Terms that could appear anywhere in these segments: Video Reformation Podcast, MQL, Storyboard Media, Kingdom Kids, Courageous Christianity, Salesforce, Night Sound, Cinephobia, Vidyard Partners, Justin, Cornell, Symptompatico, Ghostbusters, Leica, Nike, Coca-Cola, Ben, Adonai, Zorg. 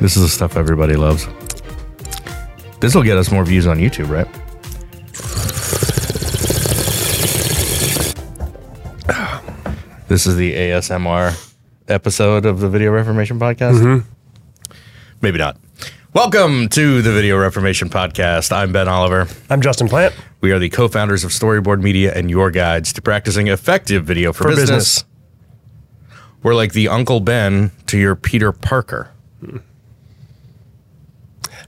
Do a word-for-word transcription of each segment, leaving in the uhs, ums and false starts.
This is the stuff everybody loves. This will get us more views on YouTube, right? This is the A S M R episode of the Video Reformation Podcast. Mm-hmm. Maybe not. Welcome to the Video Reformation Podcast. I'm Ben Oliver. I'm Justin Plant. We are the co-founders of Storyboard Media and your guides to practicing effective video for, for business. business. We're like the Uncle Ben to your Peter Parker. Hmm.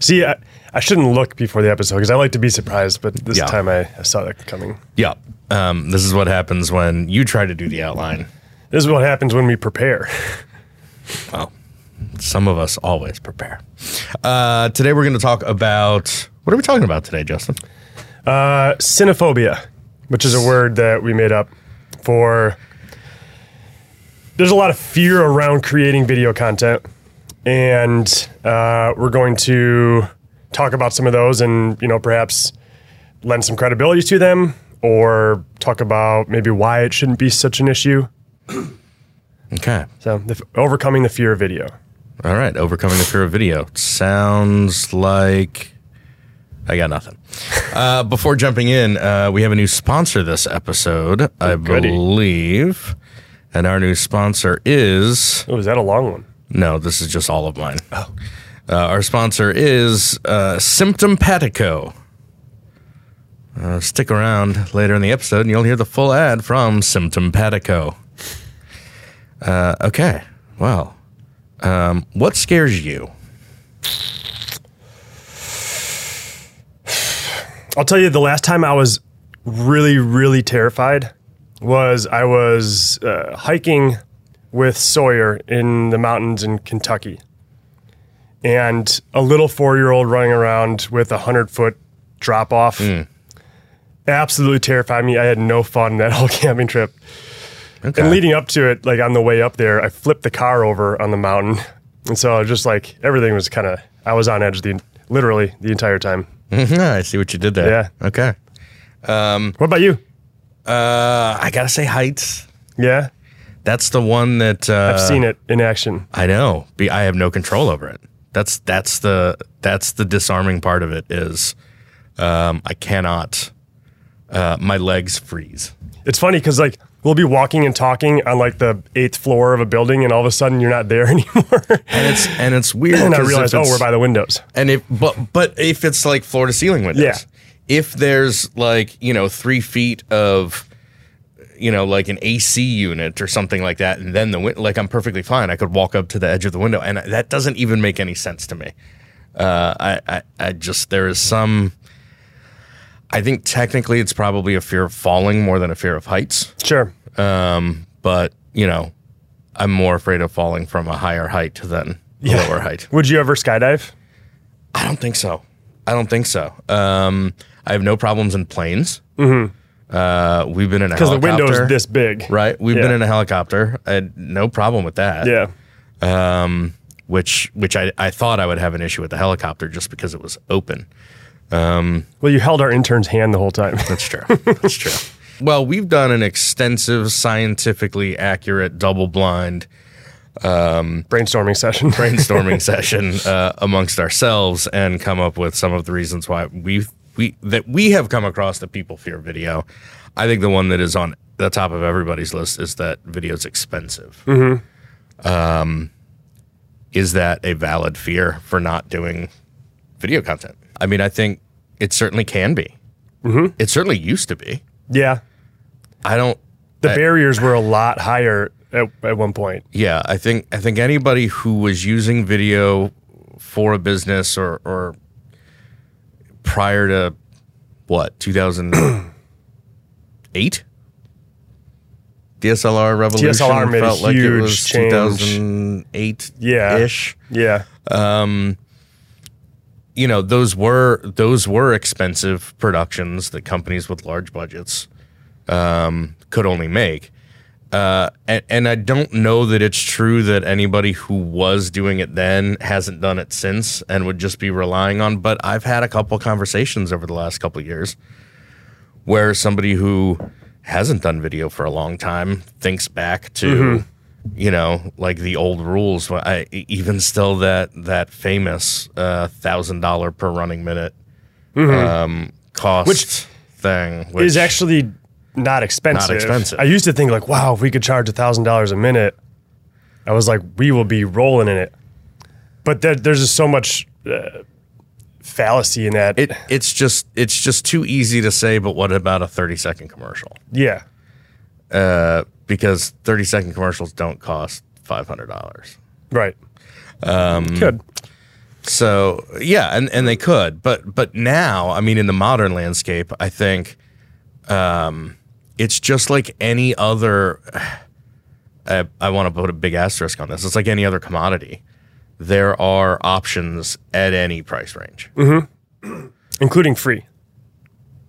See, I, I shouldn't look before the episode because I like to be surprised, but this yeah. time I, I saw that coming. Yeah. Um, this is what happens when you try to do the outline. This is what happens when we prepare. Well, some of us always prepare. Uh, today we're going to talk about... What are we talking about today, Justin? Uh, Cinephobia, which is a word that we made up for... There's a lot of fear around creating video content, and uh, we're going to talk about some of those and, you know, perhaps lend some credibility to them or talk about maybe why it shouldn't be such an issue. Okay. So the f- overcoming the fear of video. All right. Overcoming the fear of video. Sounds like I got nothing. Uh, before jumping in, uh, we have a new sponsor this episode, I Goody. believe. And our new sponsor is... Oh, is that a long one? No, this is just all of mine. Oh. Uh, our sponsor is uh, Symptompatico. Uh, stick around later in the episode and you'll hear the full ad from Symptompatico. Uh, okay, well, um, what scares you? I'll tell you, the last time I was really, really terrified was I was uh, hiking with Sawyer in the mountains in Kentucky. And a little four-year-old running around with a hundred-foot drop-off mm. absolutely terrified me. I had no fun that whole camping trip. Okay. And leading up to it, like on the way up there, I flipped the car over on the mountain. And so I was just like, everything was kind of, I was on edge the literally the entire time. I see what you did there. Yeah. Okay. Um, what about you? Uh, I gotta say heights. Yeah. That's the one that, uh, I've seen it in action. I know. Be, I have no control over it. That's, that's the, that's the disarming part of it is, um, I cannot, uh, my legs freeze. It's funny. Cause like we'll be walking and talking on like the eighth floor of a building and all of a sudden you're not there anymore. and it's, and it's weird. And I realize, oh, we're by the windows. And if, but, but if it's like floor to ceiling windows. Yeah. If there's like, you know, three feet of, you know, like an A C unit or something like that, and then the win- like I'm perfectly fine. I could walk up to the edge of the window, and that doesn't even make any sense to me. Uh, I, I, I just there is some. I think technically it's probably a fear of falling more than a fear of heights. Sure, um, but you know, I'm more afraid of falling from a higher height than yeah. a lower height. Would you ever skydive? I don't think so. I don't think so. Um, I have no problems in planes. Mm-hmm. Uh, we've been in a helicopter. Because the window's this big. Right. We've yeah. been in a helicopter. I had no problem with that. Yeah. Um, which which I, I thought I would have an issue with the helicopter just because it was open. Um, well, you held our intern's hand the whole time. That's true. That's true. Well, we've done an extensive, scientifically accurate, double-blind Um, brainstorming session, brainstorming session uh, amongst ourselves, and come up with some of the reasons why we we that we have come across that people fear video. I think the one that is on the top of everybody's list is that video is expensive. Mm-hmm. Um, is that a valid fear for not doing video content? I mean, I think it certainly can be. Mm-hmm. It certainly used to be. Yeah, I don't. The I, barriers were a lot higher. At, at one point. Yeah, I think I think anybody who was using video for a business or, or prior to, what, two thousand eight? D S L R revolution. D S L R made felt a like huge it was change. two thousand eight-ish. Yeah. yeah. Um, you know, those were, those were expensive productions that companies with large budgets um, could only make. Uh, and, and I don't know that it's true that anybody who was doing it then hasn't done it since and would just be relying on. But I've had a couple conversations over the last couple of years where somebody who hasn't done video for a long time thinks back to mm-hmm. you know, like the old rules. I, even still, that that famous uh, one thousand dollars per running minute mm-hmm. um, cost which thing. Which is actually not expensive. Not expensive. I used to think like, wow, if we could charge one thousand dollars a minute, I was like, we will be rolling in it. But there, there's just so much uh, fallacy in that. It, it's just it's just too easy to say, but what about a thirty-second commercial? Yeah. Uh, because thirty-second commercials don't cost five hundred dollars. Right. Um, could. So, yeah, and, and they could. But but now, I mean, in the modern landscape, I think um, it's just like any other... I, I want to put a big asterisk on this. It's like any other commodity. There are options at any price range. Mm-hmm. Including free.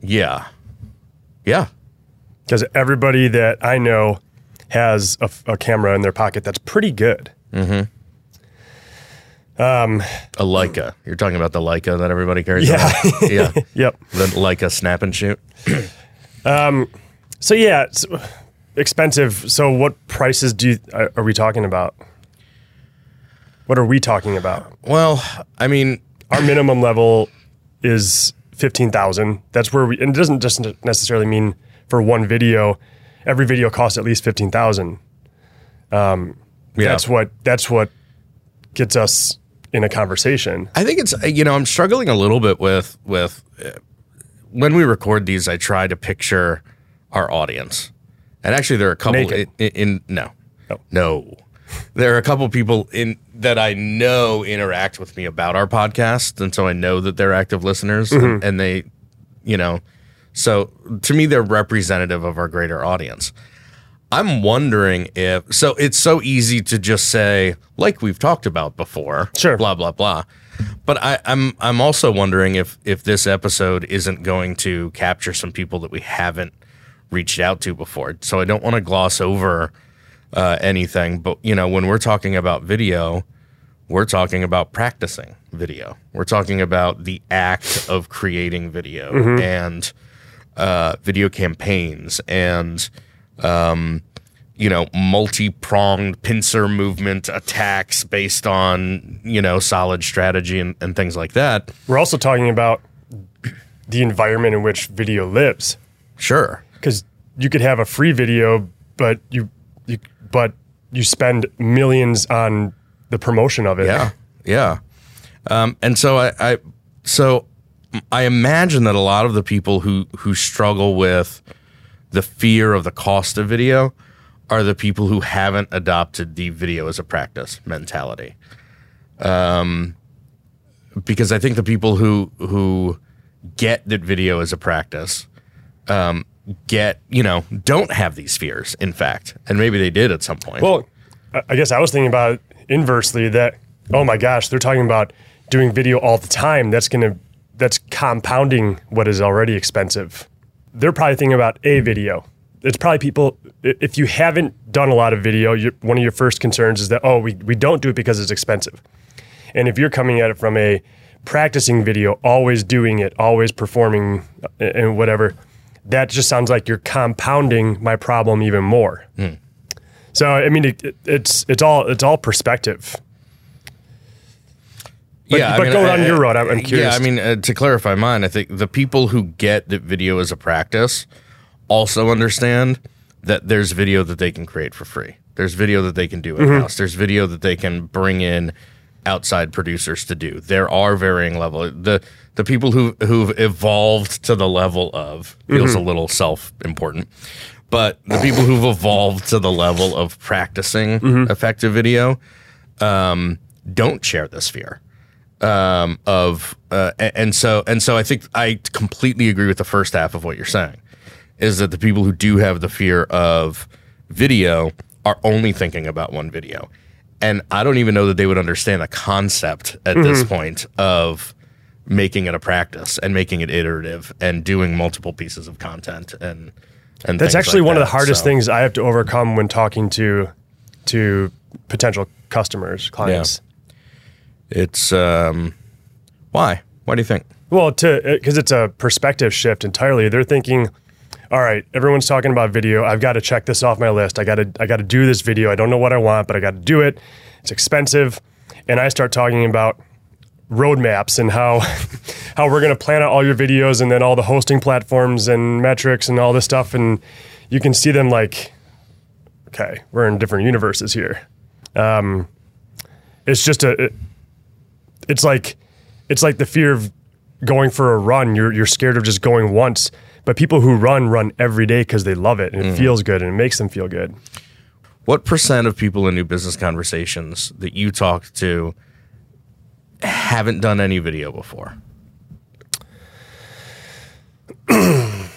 Yeah. Yeah. Because everybody that I know has a, a camera in their pocket that's pretty good. Mm-hmm. Um, a Leica. You're talking about the Leica that everybody carries? Yeah. yeah. Yep. The Leica snap and shoot. um. So, yeah, it's expensive. So what prices do you, are we talking about? What are we talking about? Well, I mean, our minimum level is fifteen thousand. That's where we, and it doesn't just necessarily mean for one video. Every video costs at least fifteen thousand. Um, yeah. That's what, that's what gets us in a conversation. I think it's, you know, I'm struggling a little bit with, with uh, when we record these, I try to picture our audience. And actually there are a couple in, in, in, no, oh. no. There are a couple people in that I know interact with me about our podcast, and so I know that they're active listeners, mm-hmm. and, and they, you know, so to me, they're representative of our greater audience. I'm wondering if, so it's so easy to just say, like we've talked about before, sure, blah, blah, blah. But I, I'm I'm also wondering if if this episode isn't going to capture some people that we haven't reached out to before. So I don't want to gloss over Uh, anything, but you know, when we're talking about video, we're talking about practicing video. We're talking about the act of creating video mm-hmm. and uh, video campaigns and, um, you know, multi-pronged pincer movement attacks based on, you know, solid strategy and, and things like that. We're also talking about the environment in which video lives. Sure. Because you could have a free video, but you You, but you spend millions on the promotion of it. Yeah, yeah. Um, and so I, I, so I imagine that a lot of the people who who struggle with the fear of the cost of video are the people who haven't adopted the video as a practice mentality. Um, because I think the people who who get that video as a practice, um. get, you know, don't have these fears, in fact. And maybe they did at some point. Well, I guess I was thinking about it inversely, that, oh my gosh, they're talking about doing video all the time. That's going to, that's compounding what is already expensive. They're probably thinking about a video. It's probably people, if you haven't done a lot of video, you're, one of your first concerns is that, oh, we, we don't do it because it's expensive. And if you're coming at it from a practicing video, always doing it, always performing and whatever, that just sounds like you're compounding my problem even more. Mm. So, I mean, it, it, it's it's all it's all perspective. But, yeah, but I mean, go I, on your road. I'm, I'm curious. Yeah, I mean, uh, to clarify mine, I think the people who get that video as a practice also understand that there's video that they can create for free. There's video that they can do in house. Mm-hmm. There's video that they can bring in outside producers to do. There are varying level. The the people who who've evolved to the level of feels mm-hmm. a little self-important, but the people who've evolved to the level of practicing mm-hmm. effective video um, don't share this fear um, of uh, and so and so. I think I completely agree with the first half of what you're saying, is that the people who do have the fear of video are only thinking about one video. And I don't even know that they would understand the concept at mm-hmm. this point of making it a practice and making it iterative and doing multiple pieces of content. And, and that's actually like one that. of the hardest so. things I have to overcome when talking to to potential customers, clients. Yeah. It's um, why? Why do you think? Well, to because it's a perspective shift entirely. They're thinking, all right, everyone's talking about video. I've got to check this off my list. I got to, I got to do this video. I don't know what I want, but I got to do it. It's expensive. And I start talking about roadmaps and how, how we're going to plan out all your videos and then all the hosting platforms and metrics and all this stuff. And you can see them like, okay, we're in different universes here. Um, it's just a, it, it's like, it's like the fear of going for a run. You're, you're scared of just going once, but people who run, run every day because they love it and it mm. feels good and it makes them feel good. What percent of people in new business conversations that you talk to haven't done any video before? I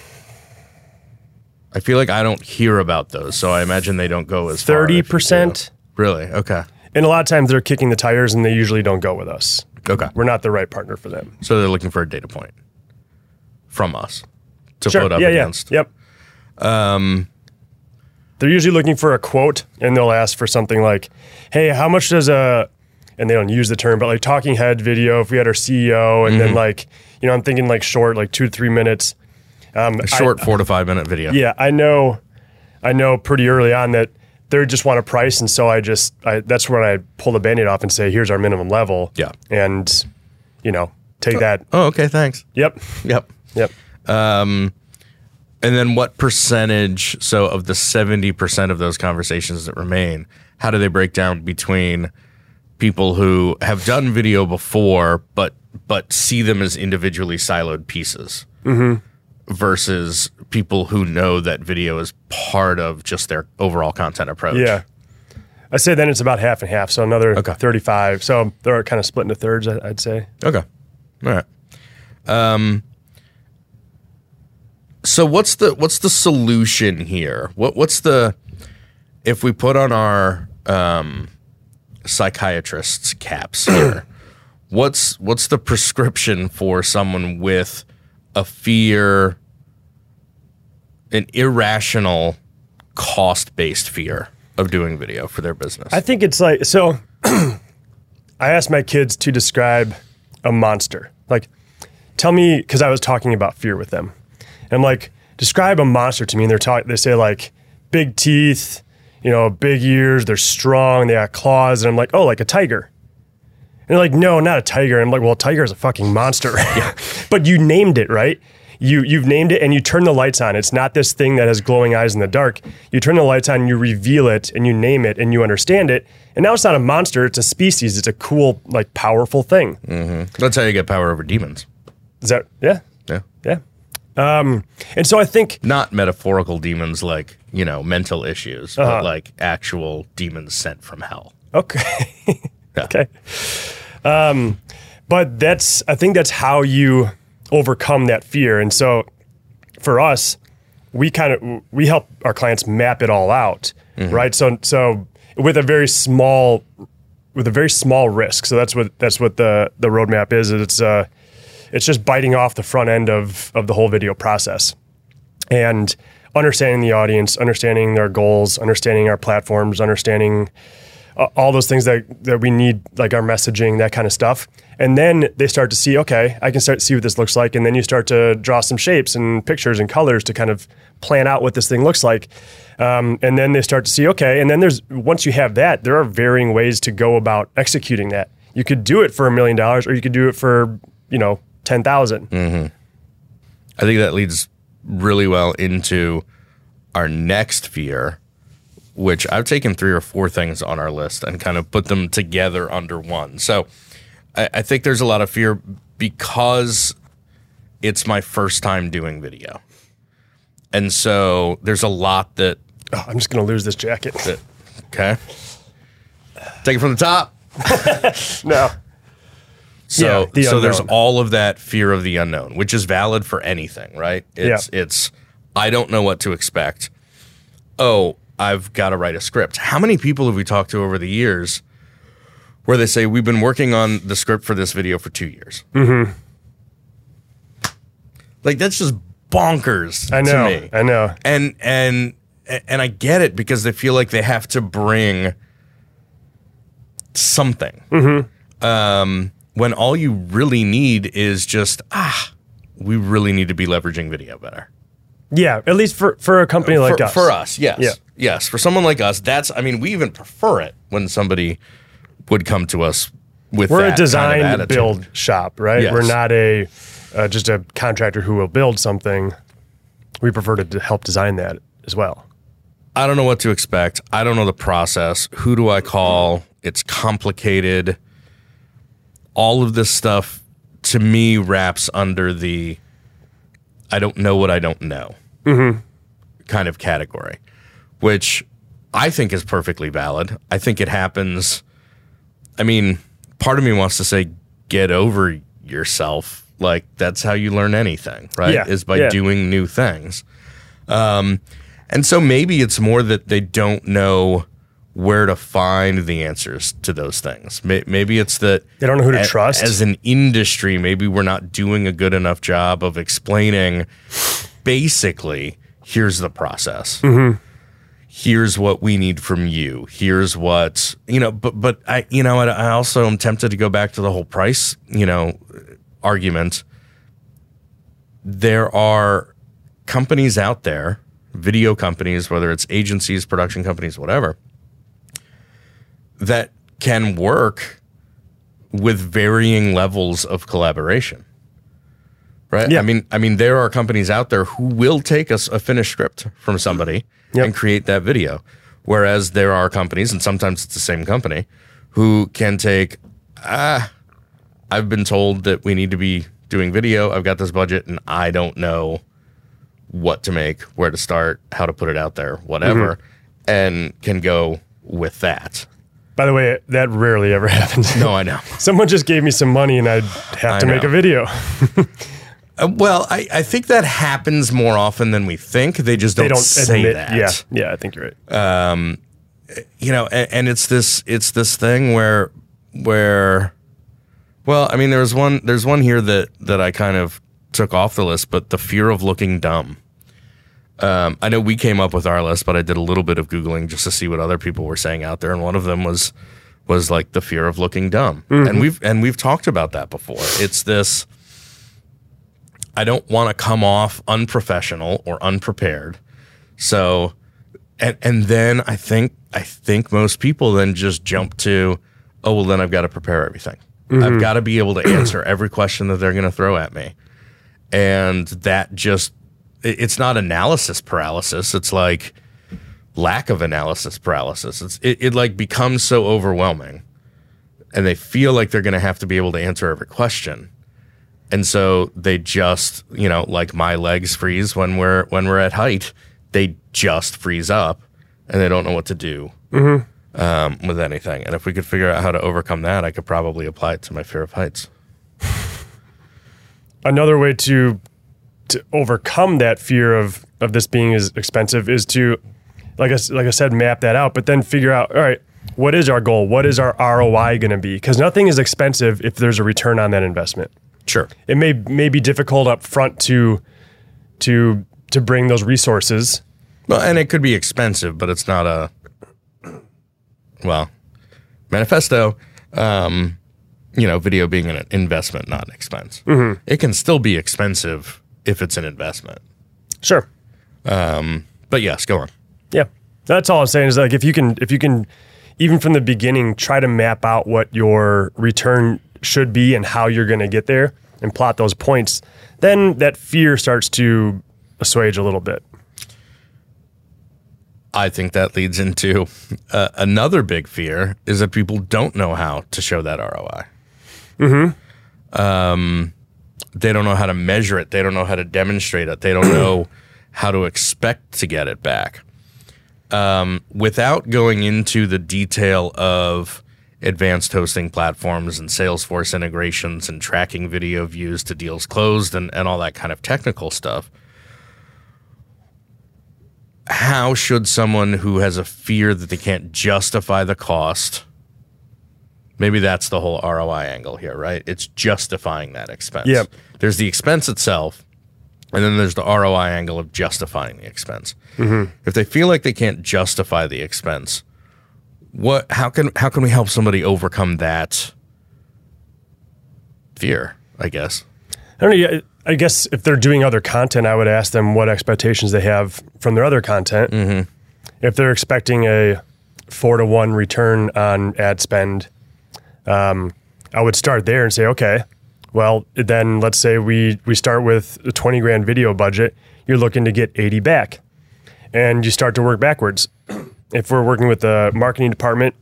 feel like I don't hear about those, so I imagine they don't go as far. thirty percent? Really? Okay. And a lot of times they're kicking the tires and they usually don't go with us. Okay. We're not the right partner for them. So they're looking for a data point from us to sure. float up yeah, against. Yeah. Yep. Um, they're usually looking for a quote and they'll ask for something like, hey, how much does a, and they don't use the term, but like talking head video, if we had our C E O and mm-hmm. then like, you know, I'm thinking like short, like two to three minutes. Um, a short I, four to five minute video. Yeah. I know, I know pretty early on that they just want a price. And so I just, I, that's when I pull the Band-Aid off and say, here's our minimum level. Yeah. And, you know, take oh, that. Oh, okay. Thanks. Yep. Yep. Yep. Um, and then what percentage, so of the seventy percent of those conversations that remain, how do they break down between people who have done video before, but but see them as individually siloed pieces mm-hmm. versus people who know that video is part of just their overall content approach? Yeah. I say then it's about half and half, so another okay. thirty-five. So they're kind of split into thirds, I'd say. Okay. All right. Um. So what's the what's the solution here? What what's the if we put on our um, psychiatrist's caps here? what's what's the prescription for someone with a fear, an irrational, cost-based fear of doing video for their business? I think it's like so. I asked my kids to describe a monster. Like, tell me, because I was talking about fear with them. And I'm like, describe a monster to me. And they're talking, they say like big teeth, you know, big ears, they're strong, they got claws. And I'm like, oh, like a tiger. And they're like, no, not a tiger. And I'm like, well, a tiger is a fucking monster. Yeah. But you named it, right? You, you've named it and you turn the lights on. It's not this thing that has glowing eyes in the dark. You turn the lights on and you reveal it and you name it and you understand it. And now it's not a monster, it's a species. It's a cool, like powerful thing. Mm-hmm. That's how you get power over demons. Is that, yeah. Yeah. Yeah. Um, and so I think not metaphorical demons like, you know, mental issues, uh-huh. but like actual demons sent from hell. Okay. Yeah. Okay. Um, but that's, I think that's how you overcome that fear. And so for us, we kind of, we help our clients map it all out. Mm-hmm. Right. So, so with a very small, with a very small risk. So that's what, that's what the, the roadmap is. It's, uh, It's just biting off the front end of, of the whole video process and understanding the audience, understanding their goals, understanding our platforms, understanding uh, all those things that, that we need, like our messaging, that kind of stuff. And then they start to see, okay, I can start to see what this looks like. And then you start to draw some shapes and pictures and colors to kind of plan out what this thing looks like. Um, and then they start to see, okay. And then there's, once you have that, there are varying ways to go about executing that. You could do it for a million dollars or you could do it for, you know, ten thousand. Mm-hmm. I think that leads really well into our next fear, which I've taken three or four things on our list and kind of put them together under one. So I, I think there's a lot of fear because it's my first time doing video. And so there's a lot that... Oh, I'm just going to lose this jacket. That, okay. Take it from the top. No. So, yeah, the so there's all of that fear of the unknown, which is valid for anything, right? It's, yeah. it's, I don't know what to expect. Oh, I've got to write a script. How many people have we talked to over the years where they say, we've been working on the script for this video for two years? Mm-hmm. Like, that's just bonkers I know, to me. I know. And, and, and I get it because they feel like they have to bring something. Mm-hmm. Um, when all you really need is just, ah, we really need to be leveraging video better. Yeah, at least for, for a company like for, us. For us, yes. Yeah. Yes, for someone like us, that's, I mean, we even prefer it when somebody would come to us with We're that a design kind of build shop, right? Yes. We're not a uh, just a contractor who will build something. We prefer to help design that as well. I don't know what to expect. I don't know the process. Who do I call? It's complicated. All of this stuff, to me, wraps under the I don't know what I don't know mm-hmm. kind of category, which I think is perfectly valid. I think it happens. I mean, part of me wants to say, get over yourself. Like, that's how you learn anything, right? Yeah. Is by yeah. doing new things. Um, and so maybe it's more that they don't know where to find the answers to those things. Maybe it's that they don't know who to a, trust. As an industry, maybe we're not doing a good enough job of explaining, basically, here's the process. Mm-hmm. Here's what we need from you. Here's what, you know, but, but I, you know, I also am tempted to go back to the whole price, you know, argument. There are companies out there, video companies, whether it's agencies, production companies, whatever, that can work with varying levels of collaboration, right? Yeah. I mean, I mean, there are companies out there who will take us a, a finished script from somebody yep. and create that video. Whereas there are companies, and sometimes it's the same company, who can take, ah, I've been told that we need to be doing video. I've got this budget and I don't know what to make, where to start, how to put it out there, whatever, mm-hmm. and can go with that. By the way, that rarely ever happens. No, I know. Someone just gave me some money and I'd have I to know. make a video. uh, well, I, I think that happens more often than we think. They just don't, they don't say admit, that. Yeah, yeah, I think you're right. Um, you know, and, and it's this it's this thing where where well, I mean there was one there's one here that that I kind of took off the list, but the fear of looking dumb. Um, I know we came up with our list, but I did a little bit of Googling just to see what other people were saying out there. And one of them was, was like the fear of looking dumb. Mm-hmm. And we've, and we've talked about that before. It's this, I don't want to come off unprofessional or unprepared. So, and, and then I think, I think most people then just jump to, oh, well then I've got to prepare everything. Mm-hmm. I've got to be able to answer every question that they're going to throw at me. And that just, it's not analysis paralysis. It's like lack of analysis paralysis. It's, it, it like becomes so overwhelming and they feel like they're going to have to be able to answer every question. And so they just, you know, like my legs freeze when we're, when we're at height, they just freeze up and they don't know what to do mm-hmm. um, with anything. And if we could figure out how to overcome that, I could probably apply it to my fear of heights. Another way to to overcome that fear of, of this being as expensive is to, like I, like I said, map that out, but then figure out, all right, what is our goal? What is our R O I going to be? Because nothing is expensive if there's a return on that investment. Sure. It may, may be difficult up front to, to, to bring those resources. Well, and it could be expensive, but it's not a, well, manifesto, um, you know, video being an investment, not an expense. Mm-hmm. It can still be expensive if it's an investment. Sure. Um, but yes, go on. Yeah. That's all I'm saying is like, if you can, if you can, even from the beginning, try to map out what your return should be and how you're going to get there and plot those points, then that fear starts to assuage a little bit. I think that leads into uh, another big fear is that people don't know how to show that R O I. Mm-hmm. Um, They don't know how to measure it. They don't know how to demonstrate it. They don't know how to expect to get it back. Um, without going into the detail of advanced hosting platforms and Salesforce integrations and tracking video views to deals closed and, and all that kind of technical stuff, how should someone who has a fear that they can't justify the cost? Maybe that's the whole R O I angle here, right? It's justifying that expense. Yep. There's the expense itself, and then there's the R O I angle of justifying the expense. Mm-hmm. If they feel like they can't justify the expense, what? How can how can we help somebody overcome that fear, I guess? I don't know. I guess if they're doing other content, I would ask them what expectations they have from their other content. Mm-hmm. If they're expecting a four to one return on ad spend, um, I would start there and say, okay, well, then let's say we, we start with a twenty grand video budget. You're looking to get eighty back, and you start to work backwards. If we're working with the marketing department,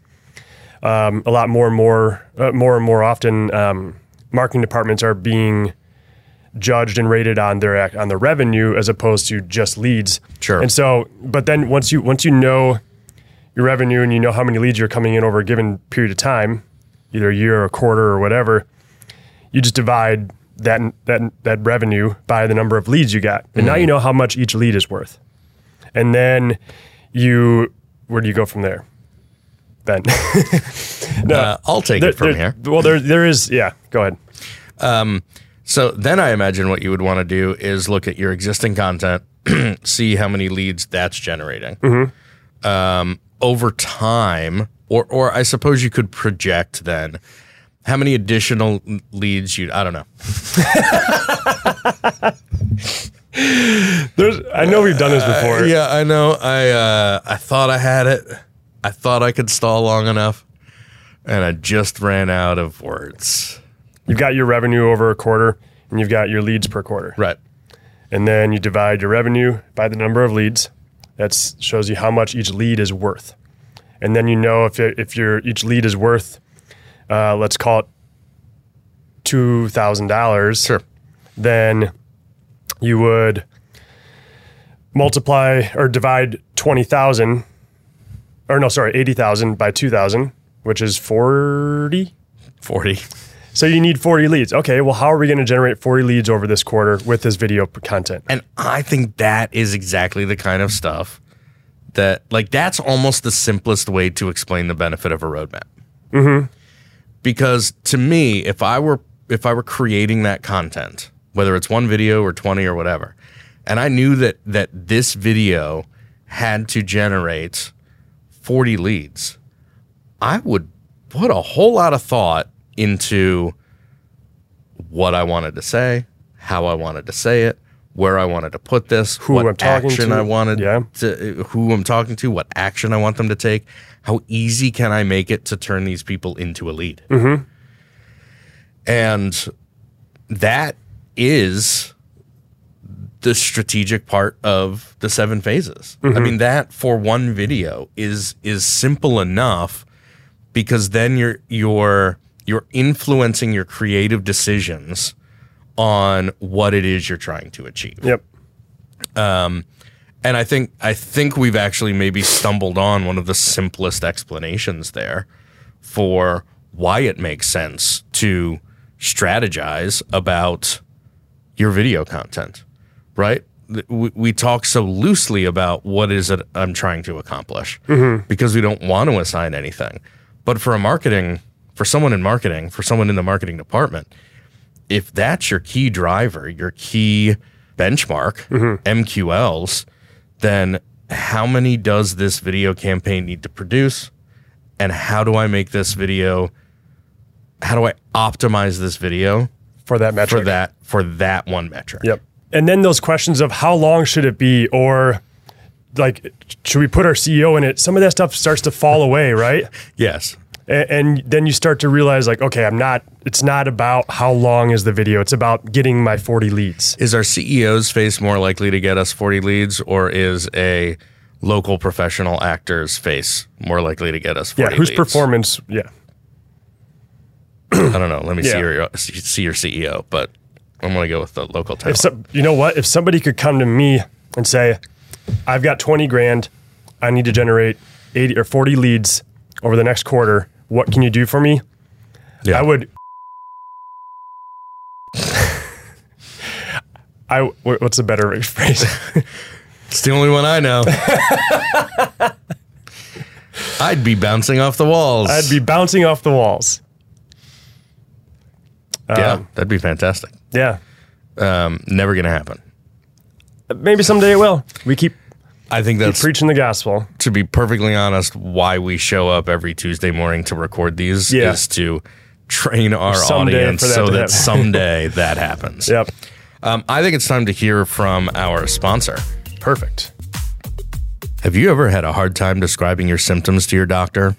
um, a lot more and more, uh, more and more often, um, marketing departments are being judged and rated on their on their revenue as opposed to just leads. Sure. And so, but then once you once you know your revenue and you know how many leads you're coming in over a given period of time, either a year or a quarter or whatever, you just divide that that that revenue by the number of leads you got, and mm-hmm. now you know how much each lead is worth. And then you, where do you go from there? Ben, no, uh, I'll take there, it from there, here. Well, there there is, yeah. Go ahead. Um. So then I imagine what you would want to do is look at your existing content, see how many leads that's generating. Mm-hmm. Um, over time, or or I suppose you could project then how many additional leads you, I don't know. There's, I know we've done this before. Uh, yeah, I know. I uh, I thought I had it. I thought I could stall long enough, and I just ran out of words. You've got your revenue over a quarter, and you've got your leads per quarter. Right. And then you divide your revenue by the number of leads. That shows you how much each lead is worth. And then you know if it, if your each lead is worth, uh, let's call it two thousand dollars. Sure. Then you would multiply or divide twenty thousand, or no, sorry, eighty thousand by two thousand, which is forty? forty. So you need forty leads. Okay, well, how are we going to generate forty leads over this quarter with this video content? And I think that is exactly the kind of stuff that, like, that's almost the simplest way to explain the benefit of a roadmap. Mm-hmm. Because to me, if I were if I were creating that content, whether it's one video or twenty or whatever, and I knew that that this video had to generate forty leads, I would put a whole lot of thought into what I wanted to say, how I wanted to say it, where I wanted to put this, who what I'm talking action to. I wanted yeah. to, who I'm talking to, what action I want them to take, how easy can I make it to turn these people into a lead? Mm-hmm. And that is the strategic part of the seven phases. Mm-hmm. I mean, that for one video is is simple enough, because then you're you're You're influencing your creative decisions on what it is you're trying to achieve. Yep. Um, and I think I think we've actually maybe stumbled on one of the simplest explanations there for why it makes sense to strategize about your video content, right? We, we talk so loosely about what is it I'm trying to accomplish, mm-hmm. because we don't want to assign anything. But for a marketing... For someone in marketing, for someone in the marketing department, if that's your key driver, your key benchmark, mm-hmm. M Q Ls, then how many does this video campaign need to produce? And how do I make this video, how do I optimize this video for that metric? For that, for that one metric. Yep. And then those questions of how long should it be, or like, should we put our C E O in it? Some of that stuff starts to fall away, right? Yes. And then you start to realize, like, okay, I'm not, it's not about how long is the video. It's about getting my forty leads. Is our C E O's face more likely to get us forty leads, or is a local professional actor's face more likely to get us forty leads? Yeah, whose leads? Performance, yeah. I don't know. Let me yeah. see, your, see your C E O, but I'm going to go with the local talent. If so, you know what? If somebody could come to me and say, I've got twenty grand, I need to generate eighty or forty leads over the next quarter, what can you do for me? Yeah. I would. I what's a better phrase? It's the only one I know. I'd be bouncing off the walls. I'd be bouncing off the walls. Yeah, um, that'd be fantastic. Yeah, um, never gonna happen. Maybe someday it will. We keep. I think that's You're preaching the gospel. To be perfectly honest, why we show up every Tuesday morning to record these yeah. is to train our someday audience that so that happen. someday that happens. Yep. Um, I think it's time to hear from our sponsor. Perfect. Have you ever had a hard time describing your symptoms to your doctor?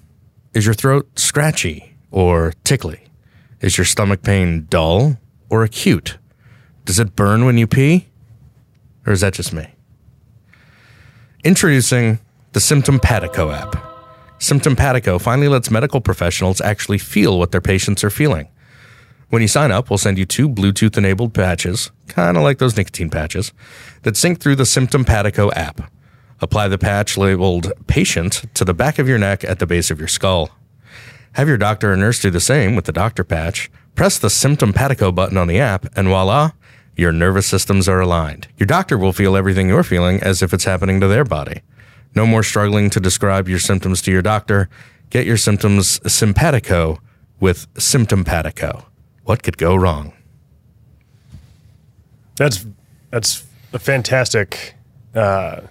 Is your throat scratchy or tickly? Is your stomach pain dull or acute? Does it burn when you pee? Or is that just me? Introducing the Symptompatico app. Symptompatico finally lets medical professionals actually feel what their patients are feeling. When you sign up, we'll send you two Bluetooth-enabled patches, kind of like those nicotine patches, that sync through the Symptompatico app. Apply the patch labeled patient to the back of your neck at the base of your skull. Have your doctor or nurse do the same with the doctor patch. Press the Symptompatico button on the app, and voila, your nervous systems are aligned. Your doctor will feel everything you're feeling as if it's happening to their body. No more struggling to describe your symptoms to your doctor. Get your symptoms simpatico with Symptompatico. What could go wrong? That's that's a fantastic. Uh,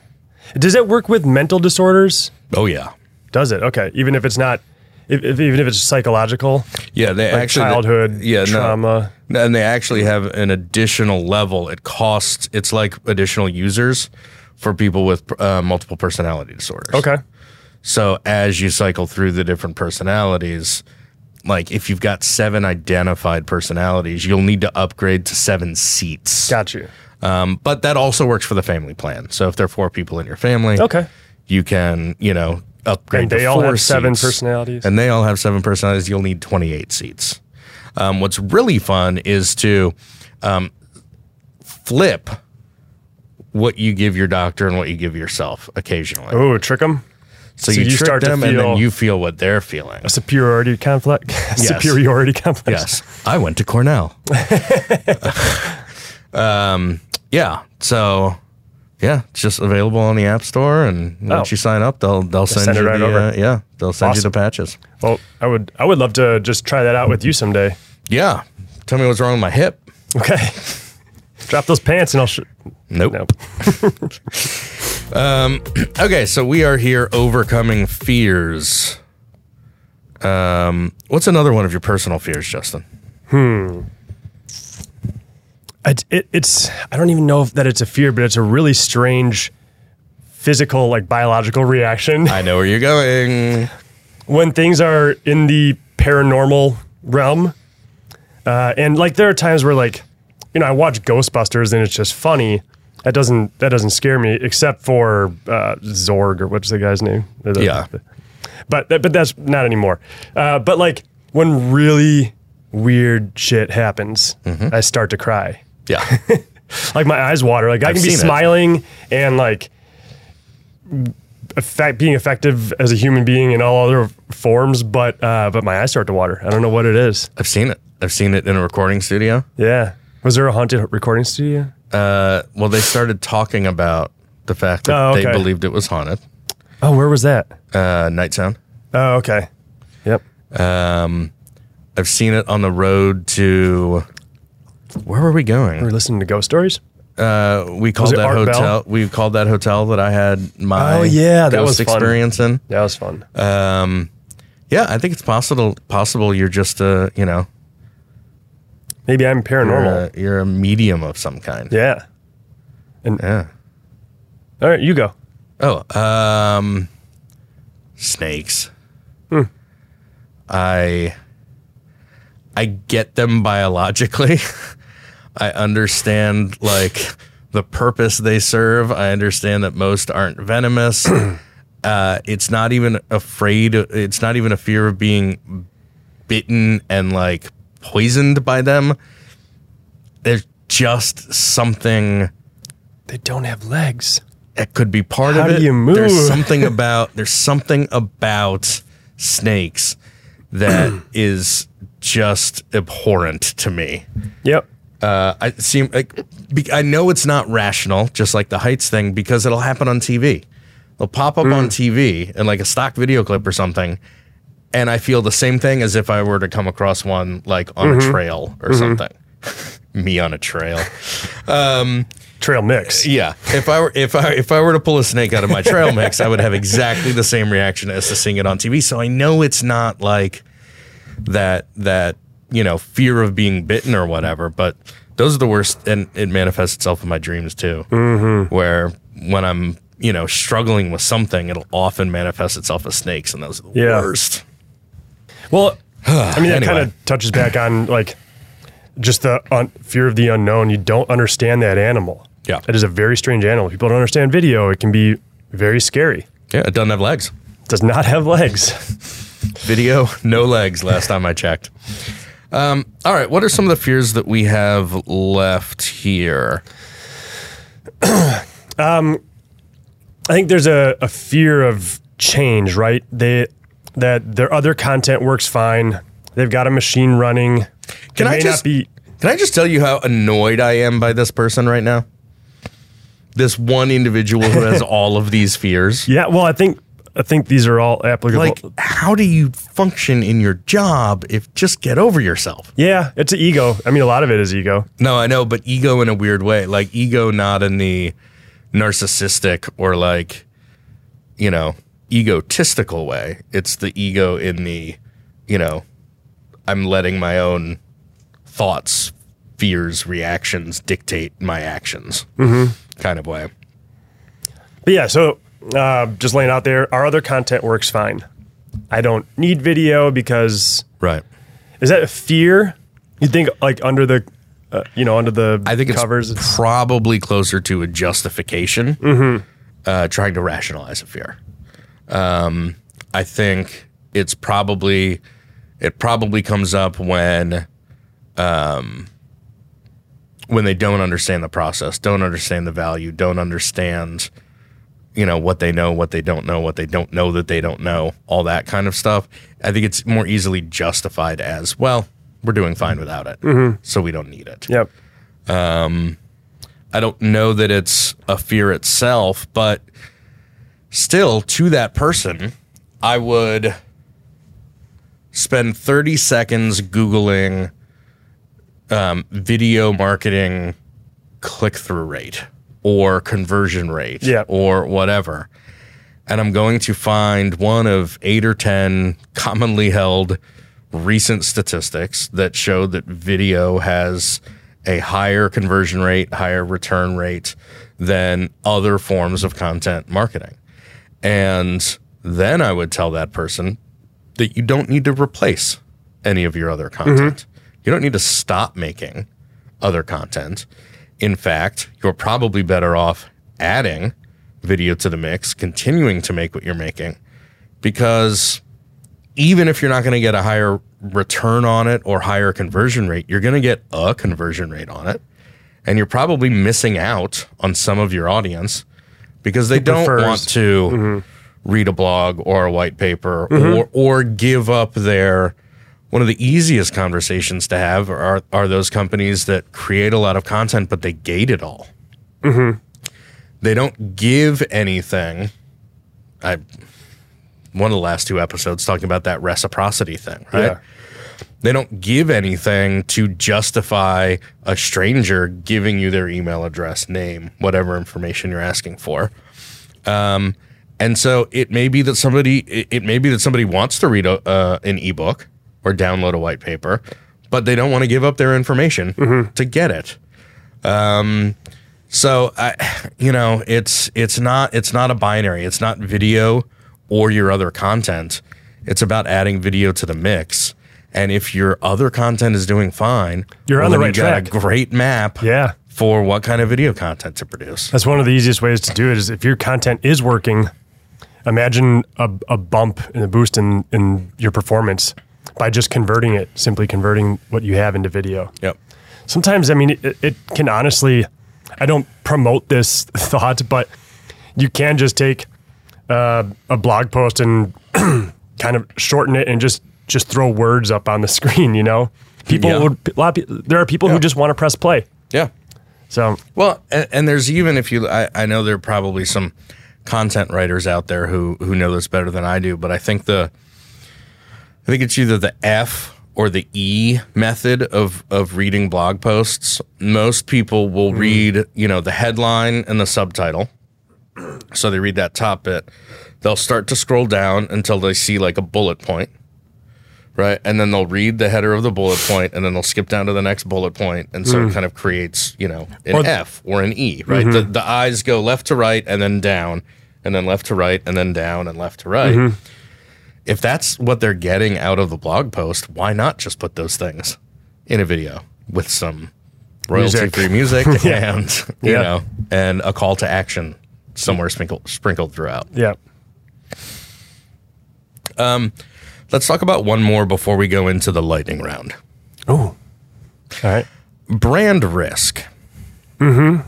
does it work with mental disorders? Oh yeah, does it? Okay, even if it's not, if, if, even if it's psychological. Yeah, they like actually childhood they, yeah, trauma, no, and they actually have an additional level. It costs. It's like additional users for people with uh, multiple personality disorders. Okay. So as you cycle through the different personalities, like if you've got seven identified personalities, you'll need to upgrade to seven seats. Got you. Um, but that also works for the family plan. So if there are four people in your family, okay, you can, you know, upgrade to four seats. And they all have seven personalities. And they all have seven personalities. You'll need twenty-eight seats. Um, what's really fun is to um, flip what you give your doctor and what you give yourself occasionally. Oh, trick them? So, so you, you trick them and then you feel what they're feeling. A superiority complex. Yes. Superiority complex. Yes. I went to Cornell. um, yeah. So, yeah, it's just available on the App Store, and oh. once you sign up, they'll they'll, they'll send, send you it right the, over. Uh, yeah, they'll send awesome. you the patches. Well, I would I would love to just try that out with you someday. Yeah. Tell me what's wrong with my hip. Okay. Drop those pants and I'll... Sh nope. nope. um, okay, so we are here overcoming fears. Um, what's another one of your personal fears, Justin? Hmm. It, it, it's... I don't even know if that it's a fear, but it's a really strange physical, like, biological reaction. I know where you're going. When things are in the paranormal realm, uh, and, like, there are times where, like... You know, I watch Ghostbusters and it's just funny. That doesn't that doesn't scare me, except for uh, Zorg or what's the guy's name? Yeah, but but that's not anymore. Uh, but like when really weird shit happens, mm-hmm. I start to cry. Yeah, like my eyes water. Like I I've can be smiling it. and like effect, being effective as a human being in all other forms, but uh, but my eyes start to water. I don't know what it is. I've seen it. I've seen it in a recording studio. Yeah. Was there a haunted recording studio? Uh, well, they started talking about the fact that oh, okay. they believed it was haunted. Oh, where was that? Uh, Night Sound. Oh, okay. Yep. Um, I've seen it on the road to... Where were we going? Were we listening to ghost stories? Uh, we called that Art hotel. Bell? We called that hotel that I had my oh, yeah, that ghost was experience fun. in. That was fun. Um, yeah, I think it's possible. Possible you're just a uh, you know. Maybe I'm paranormal. You're a, you're a medium of some kind. Yeah. And yeah. All right, you go. Oh, um, snakes. Hmm. I I get them biologically. I understand like the purpose they serve. I understand that most aren't venomous. uh, it's not even afraid. It's not even a fear of being bitten and like. Poisoned by them. There's just something. They don't have legs. That could be part How of it. How do you move? There's something about there's something about snakes that is just abhorrent to me. Yep. Uh, I seem like I know it's not rational, just like the heights thing, because it'll happen on T V. They'll pop up mm. on T V and like a stock video clip or something. And I feel the same thing as if I were to come across one like on mm-hmm. a trail or mm-hmm. something. Me on a trail. Um, trail mix. Yeah. If I were if I if I were to pull a snake out of my trail mix, I would have exactly the same reaction as to seeing it on T V. So I know it's not like that that, you know, fear of being bitten or whatever, but those are the worst, and it manifests itself in my dreams too, mm-hmm. where when I'm, you know, struggling with something, it'll often manifest itself as snakes, and those are the yeah. worst. Well, I mean, that anyway. kind of touches back on like just the un- fear of the unknown. You don't understand that animal. Yeah. It is a very strange animal. People don't understand video. It can be very scary. Yeah, it doesn't have legs. It does not have legs. Video, no legs, last time I checked. Um, all right, what are some of the fears that we have left here? um, I think there's a, a fear of change, right? They that their other content works fine. They've got a machine running. Can I just be, can I just tell you how annoyed I am by this person right now? This one individual who has all of these fears. Yeah, well, I think I think these are all applicable. Like, how do you function in your job if just get over yourself? Yeah, it's an ego. I mean, a lot of it is ego. No, I know, but ego in a weird way. Like, ego not in the narcissistic or, like, you know, egotistical way. It's the ego in the, you know, I'm letting my own thoughts, fears, reactions dictate my actions mm-hmm. kind of way. But yeah, so uh, just laying out there, our other content works fine. I don't need video because... Right. Is that a fear? You think like under the, uh, you know, under the I think covers? It's, it's probably closer to a justification, mm-hmm. uh, trying to rationalize a fear. Um, I think it's probably... It probably comes up when... Um, when they don't understand the process, don't understand the value, don't understand, you know, what they know, what they don't know, what they don't know that they don't know, all that kind of stuff. I think it's more easily justified as, well, we're doing fine without it, mm-hmm. so we don't need it. Yep. Um, I don't know that it's a fear itself, but still, to that person, I would spend thirty seconds Googling Um, video marketing click-through rate or conversion rate yeah. or whatever. And I'm going to find one of eight or ten commonly held recent statistics that show that video has a higher conversion rate, higher return rate than other forms of content marketing. And then I would tell that person that you don't need to replace any of your other content. Mm-hmm. You don't need to stop making other content. In fact, you're probably better off adding video to the mix, continuing to make what you're making, because even if you're not going to get a higher return on it or higher conversion rate, you're going to get a conversion rate on it. And you're probably missing out on some of your audience because they don't want to mm-hmm. read a blog or a white paper mm-hmm. or, or give up their... One of the easiest conversations to have are are those companies that create a lot of content, but they gate it all. Mm-hmm. They don't give anything. I one of the last two episodes talking about that reciprocity thing, right? Yeah. They don't give anything to justify a stranger giving you their email address, name, whatever information you're asking for. Um, and so it may be that somebody it, it may be that somebody wants to read a, uh, an ebook. Or download a white paper, but they don't want to give up their information mm-hmm. to get it. Um, so I, you know, it's it's not it's not a binary. It's not video or your other content. It's about adding video to the mix. And if your other content is doing fine, you're well, on the right you track. Got a great map. Yeah. For what kind of video content to produce. That's one of the easiest ways to do it. Is if your content is working, imagine a, a bump and a boost in in your performance. By just converting it, simply converting what you have into video. Yep. Sometimes, I mean, it, it can honestly, I don't promote this thought, but you can just take uh, a blog post and kind of shorten it and just, just throw words up on the screen, you know? People yeah. would, a lot of, there are people yeah. who just want to press play. Yeah. So. Well, and, and there's even if you, I, I know there are probably some content writers out there who, who know this better than I do, but I think the, I think it's either the F or the E method of, of reading blog posts. Most people will mm-hmm. read, you know, the headline and the subtitle. So they read that top bit. They'll start to scroll down until they see like a bullet point. right? And then they'll read the header of the bullet point, and then they'll skip down to the next bullet point, and so mm. it kind of creates, you know, an or F or an E, right? Mm-hmm. The the eyes go left to right and then down, and then left to right and then down and left to right. Mm-hmm. If that's what they're getting out of the blog post, why not just put those things in a video with some royalty-free music, music yeah. and you yeah. know, and a call to action somewhere sprinkled sprinkled throughout? Yeah. Um, let's talk about one more before we go into the lightning round. Oh, all right. Brand risk. Mm-hmm.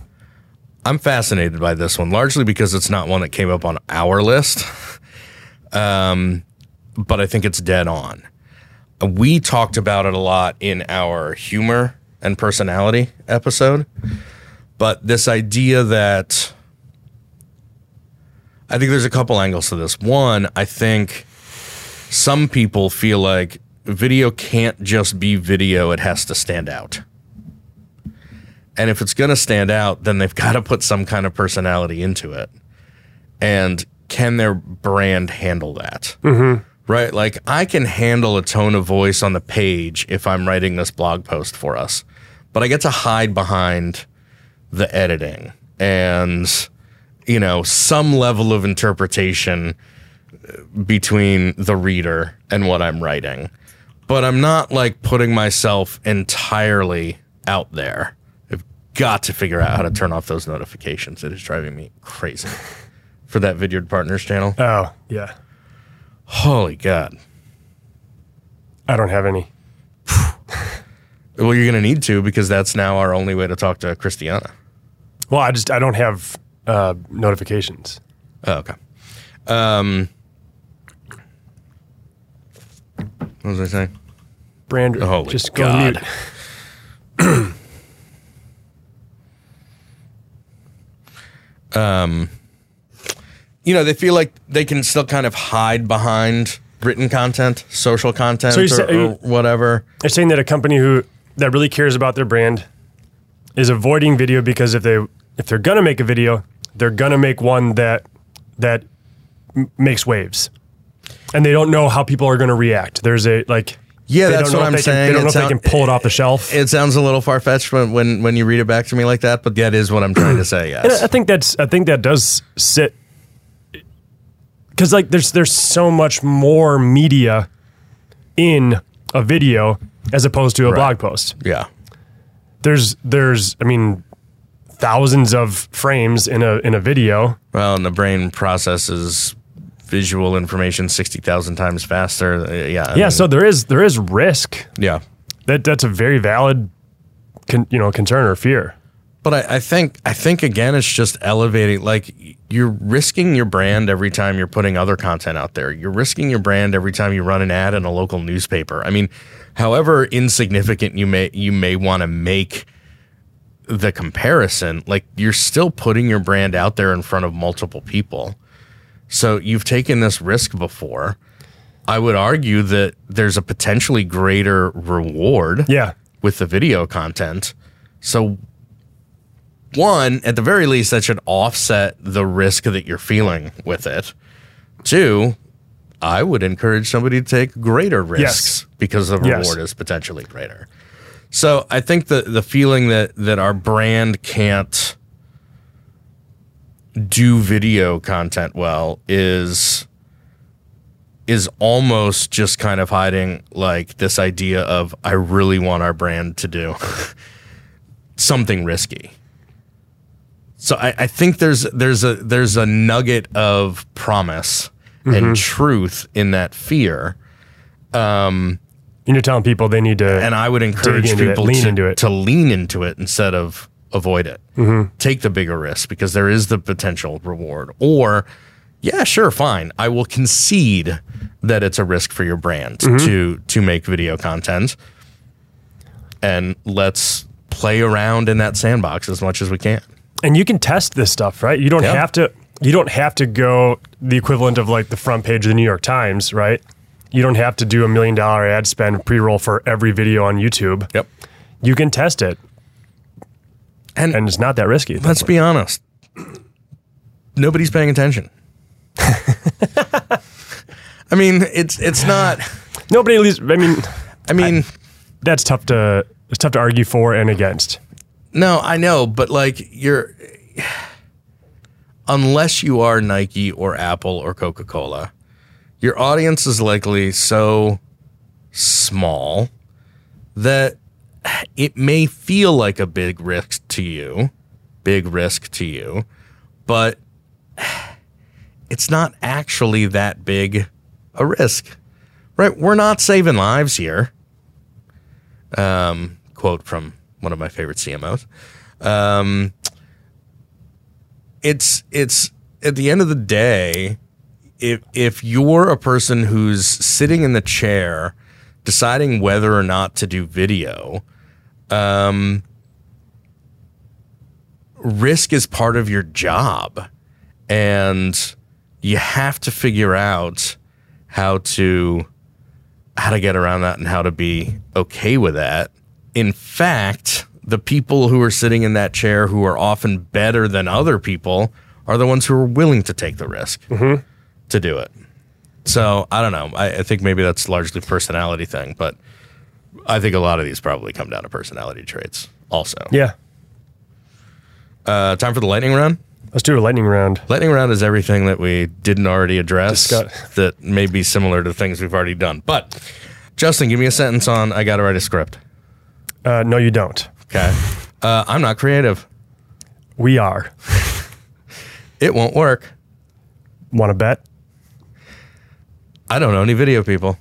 I'm fascinated by this one, largely because it's not one that came up on our list. Um, but I think it's dead on. We talked about it a lot in our humor and personality episode, but this idea that I think there's a couple angles to this. One, I think some people feel like video can't just be video. It has to stand out. And if it's going to stand out, then they've got to put some kind of personality into it. And can their brand handle that? Mm-hmm. Right? Like, I can handle a tone of voice on the page if I'm writing this blog post for us, but I get to hide behind the editing and, you know, some level of interpretation between the reader and what I'm writing. But I'm not, like, putting myself entirely out there. I've got to figure out how to turn off those notifications. It is driving me crazy. For that Vidyard Partners channel. Oh, yeah. Holy God. I don't have any. Well, you're going to need to, because that's now our only way to talk to Christiana. Well, I just, I don't have uh, notifications. Oh, okay. Um, what was I saying? Brand. Holy just God. Go mute. um... You know, they feel like they can still kind of hide behind written content, social content, so or, say, you, or whatever. They're saying that a company who that really cares about their brand is avoiding video because if they if they're gonna make a video, they're gonna make one that that m- makes waves, and they don't know how people are gonna react. There's a like, yeah, that's what I'm saying. Can, they don't it know sound, if they can pull it off the shelf. It sounds a little far fetched when, when when you read it back to me like that, but that is what I'm trying to say. Yes, and I think that's I think that does sit. Because like there's there's so much more media in a video as opposed to a right. blog post. Yeah, there's there's I mean thousands of frames in a in a video. Well, and the brain processes visual information sixty thousand times faster. Yeah, I yeah. mean, so there is there is risk. Yeah, that that's a very valid con, you know concern or fear. But I, I think I think again, it's just elevating. Like, you're risking your brand every time you're putting other content out there. You're risking your brand every time you run an ad in a local newspaper. I mean, however insignificant you may you may want to make the comparison, like, you're still putting your brand out there in front of multiple people. So you've taken this risk before. I would argue that there's a potentially greater reward yeah. with the video content. So. One, at the very least, that should offset the risk that you're feeling with it. Two, I would encourage somebody to take greater risks yes. because the reward yes. is potentially greater. So I think the, the feeling that, that our brand can't do video content well is, is almost just kind of hiding, like, this idea of, I really want our brand to do something risky. So I, I think there's there's a there's a nugget of promise mm-hmm. and truth in that fear. Um, and you're telling people they need to, and I would encourage people it, lean to, into it. to lean into it instead of avoid it. Mm-hmm. Take the bigger risk because there is the potential reward. Or, yeah, sure, fine, I will concede that it's a risk for your brand mm-hmm. to to make video content, and let's play around in that sandbox as much as we can. And you can test this stuff, right? You don't yeah. have to. You don't have to go the equivalent of like the front page of the New York Times, right? You don't have to do a million dollar ad spend pre-roll for every video on YouTube. Yep. You can test it, and, and it's not that risky. Let's definitely. be honest. Nobody's paying attention. I mean, it's it's not. Nobody leaves. I mean, I mean, I, that's tough to it's tough to argue for and against. No, I know, but like you're, unless you are Nike or Apple or Coca-Cola, your audience is likely so small that it may feel like a big risk to you, big risk to you, but it's not actually that big a risk, right? We're not saving lives here. Um, quote from one of my favorite C M Os. Um, it's, it's at the end of the day, if, if you're a person who's sitting in the chair deciding whether or not to do video, um, risk is part of your job, and you have to figure out how to, how to get around that and how to be okay with that. In fact, the people who are sitting in that chair who are often better than other people are the ones who are willing to take the risk mm-hmm. to do it. So I don't know. I, I think maybe that's largely a personality thing, but I think a lot of these probably come down to personality traits also. Yeah. Uh, time for the lightning round. Let's do a lightning round. Lightning round is everything that we didn't already address that may be similar to things we've already done. But Justin, give me a sentence on I gotta write a script. Uh, no, you don't. Okay. Uh, I'm not creative. We are. It won't work. Want to bet? I don't know any video people.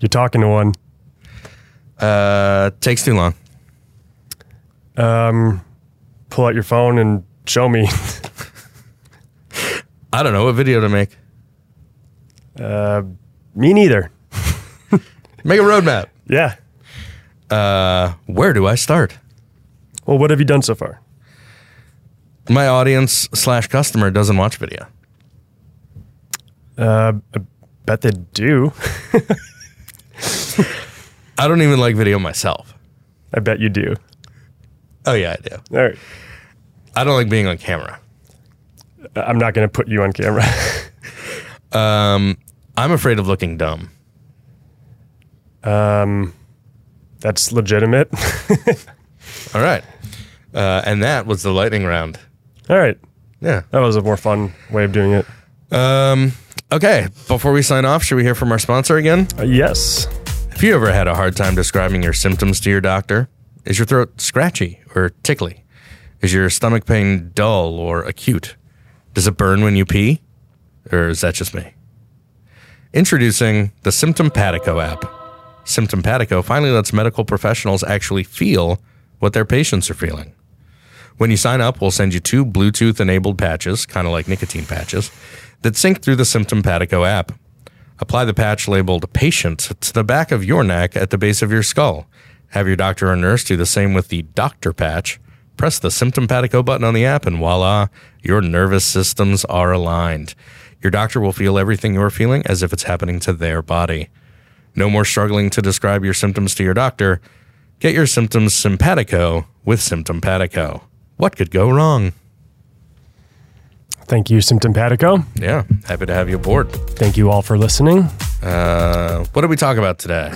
You're talking to one. Uh, takes too long. Um, pull out your phone and show me. I don't know what video to make. Uh, me neither. Make a roadmap. Yeah. Uh, where do I start? Well, what have you done so far? My audience slash customer doesn't watch video. Uh, I bet they do. I don't even like video myself. I bet you do. Oh yeah, I do. All right. I don't like being on camera. I'm not going to put you on camera. um, I'm afraid of looking dumb. Um, that's legitimate. All right. Uh, and that was the lightning round. All right. Yeah. That was a more fun way of doing it. Um, okay. Before we sign off, should we hear from our sponsor again? Uh, yes. If you ever had a hard time describing your symptoms to your doctor, is your throat scratchy or tickly? Is your stomach pain dull or acute? Does it burn when you pee? Or is that just me? Introducing the Symptompatico app. Symptompatico finally lets medical professionals actually feel what their patients are feeling. When you sign up, we'll send you two Bluetooth-enabled patches, kind of like nicotine patches, that sync through the Symptompatico app. Apply the patch labeled patient to the back of your neck at the base of your skull. Have your doctor or nurse do the same with the doctor patch. Press the Symptompatico button on the app, and voila, your nervous systems are aligned. Your doctor will feel everything you're feeling as if it's happening to their body. No more struggling to describe your symptoms to your doctor. Get your symptoms simpatico with Symptompatico. What could go wrong? Thank you, Symptompatico. Yeah, happy to have you aboard. Thank you all for listening. Uh, what did we talk about today?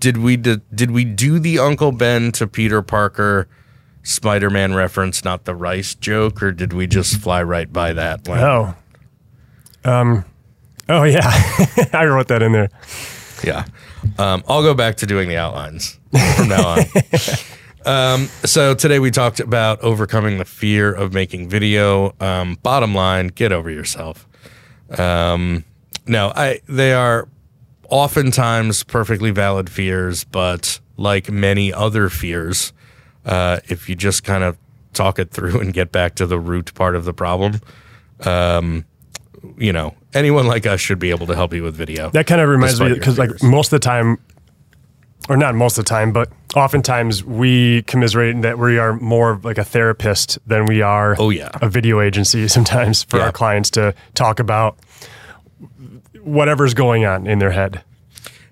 Did we do, did we do the Uncle Ben to Peter Parker Spider-Man reference, not the rice joke, or did we just fly right by that? Wow. Oh. Um, oh, yeah. I wrote that in there. Yeah. Um, I'll go back to doing the outlines from now on. um, so today we talked about overcoming the fear of making video. Um, bottom line, get over yourself. Um, no, I, they are oftentimes perfectly valid fears, but like many other fears, Uh, if you just kind of talk it through and get back to the root part of the problem, um, you know, anyone like us should be able to help you with video. That kind of reminds me, because like most of the time, or not most of the time, but oftentimes we commiserate that we are more of like a therapist than we are oh, yeah. a video agency sometimes for yeah. our clients to talk about whatever's going on in their head.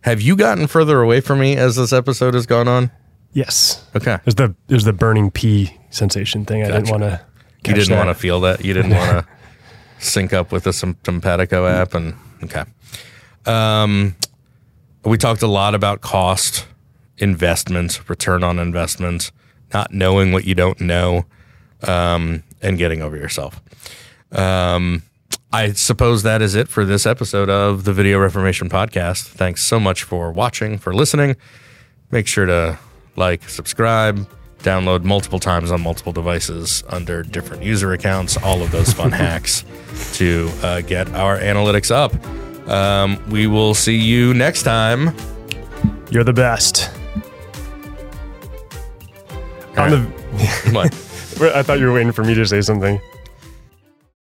Have you gotten further away from me as this episode has gone on? Yes. Okay. There's the there's the burning pee sensation thing. Gotcha. I didn't want to. You didn't want to feel that. You didn't want to sync up with the Symptompatico app, and okay. Um, We talked a lot about cost, investment, return on investment, not knowing what you don't know, um, and getting over yourself. Um, I suppose that is it for this episode of the Video Reformation Podcast. Thanks so much for watching, for listening. Make sure to like, subscribe, download multiple times on multiple devices under different user accounts, all of those fun hacks to uh, get our analytics up. Um, we will see you next time. You're the best. All on right. the, what? I thought you were waiting for me to say something.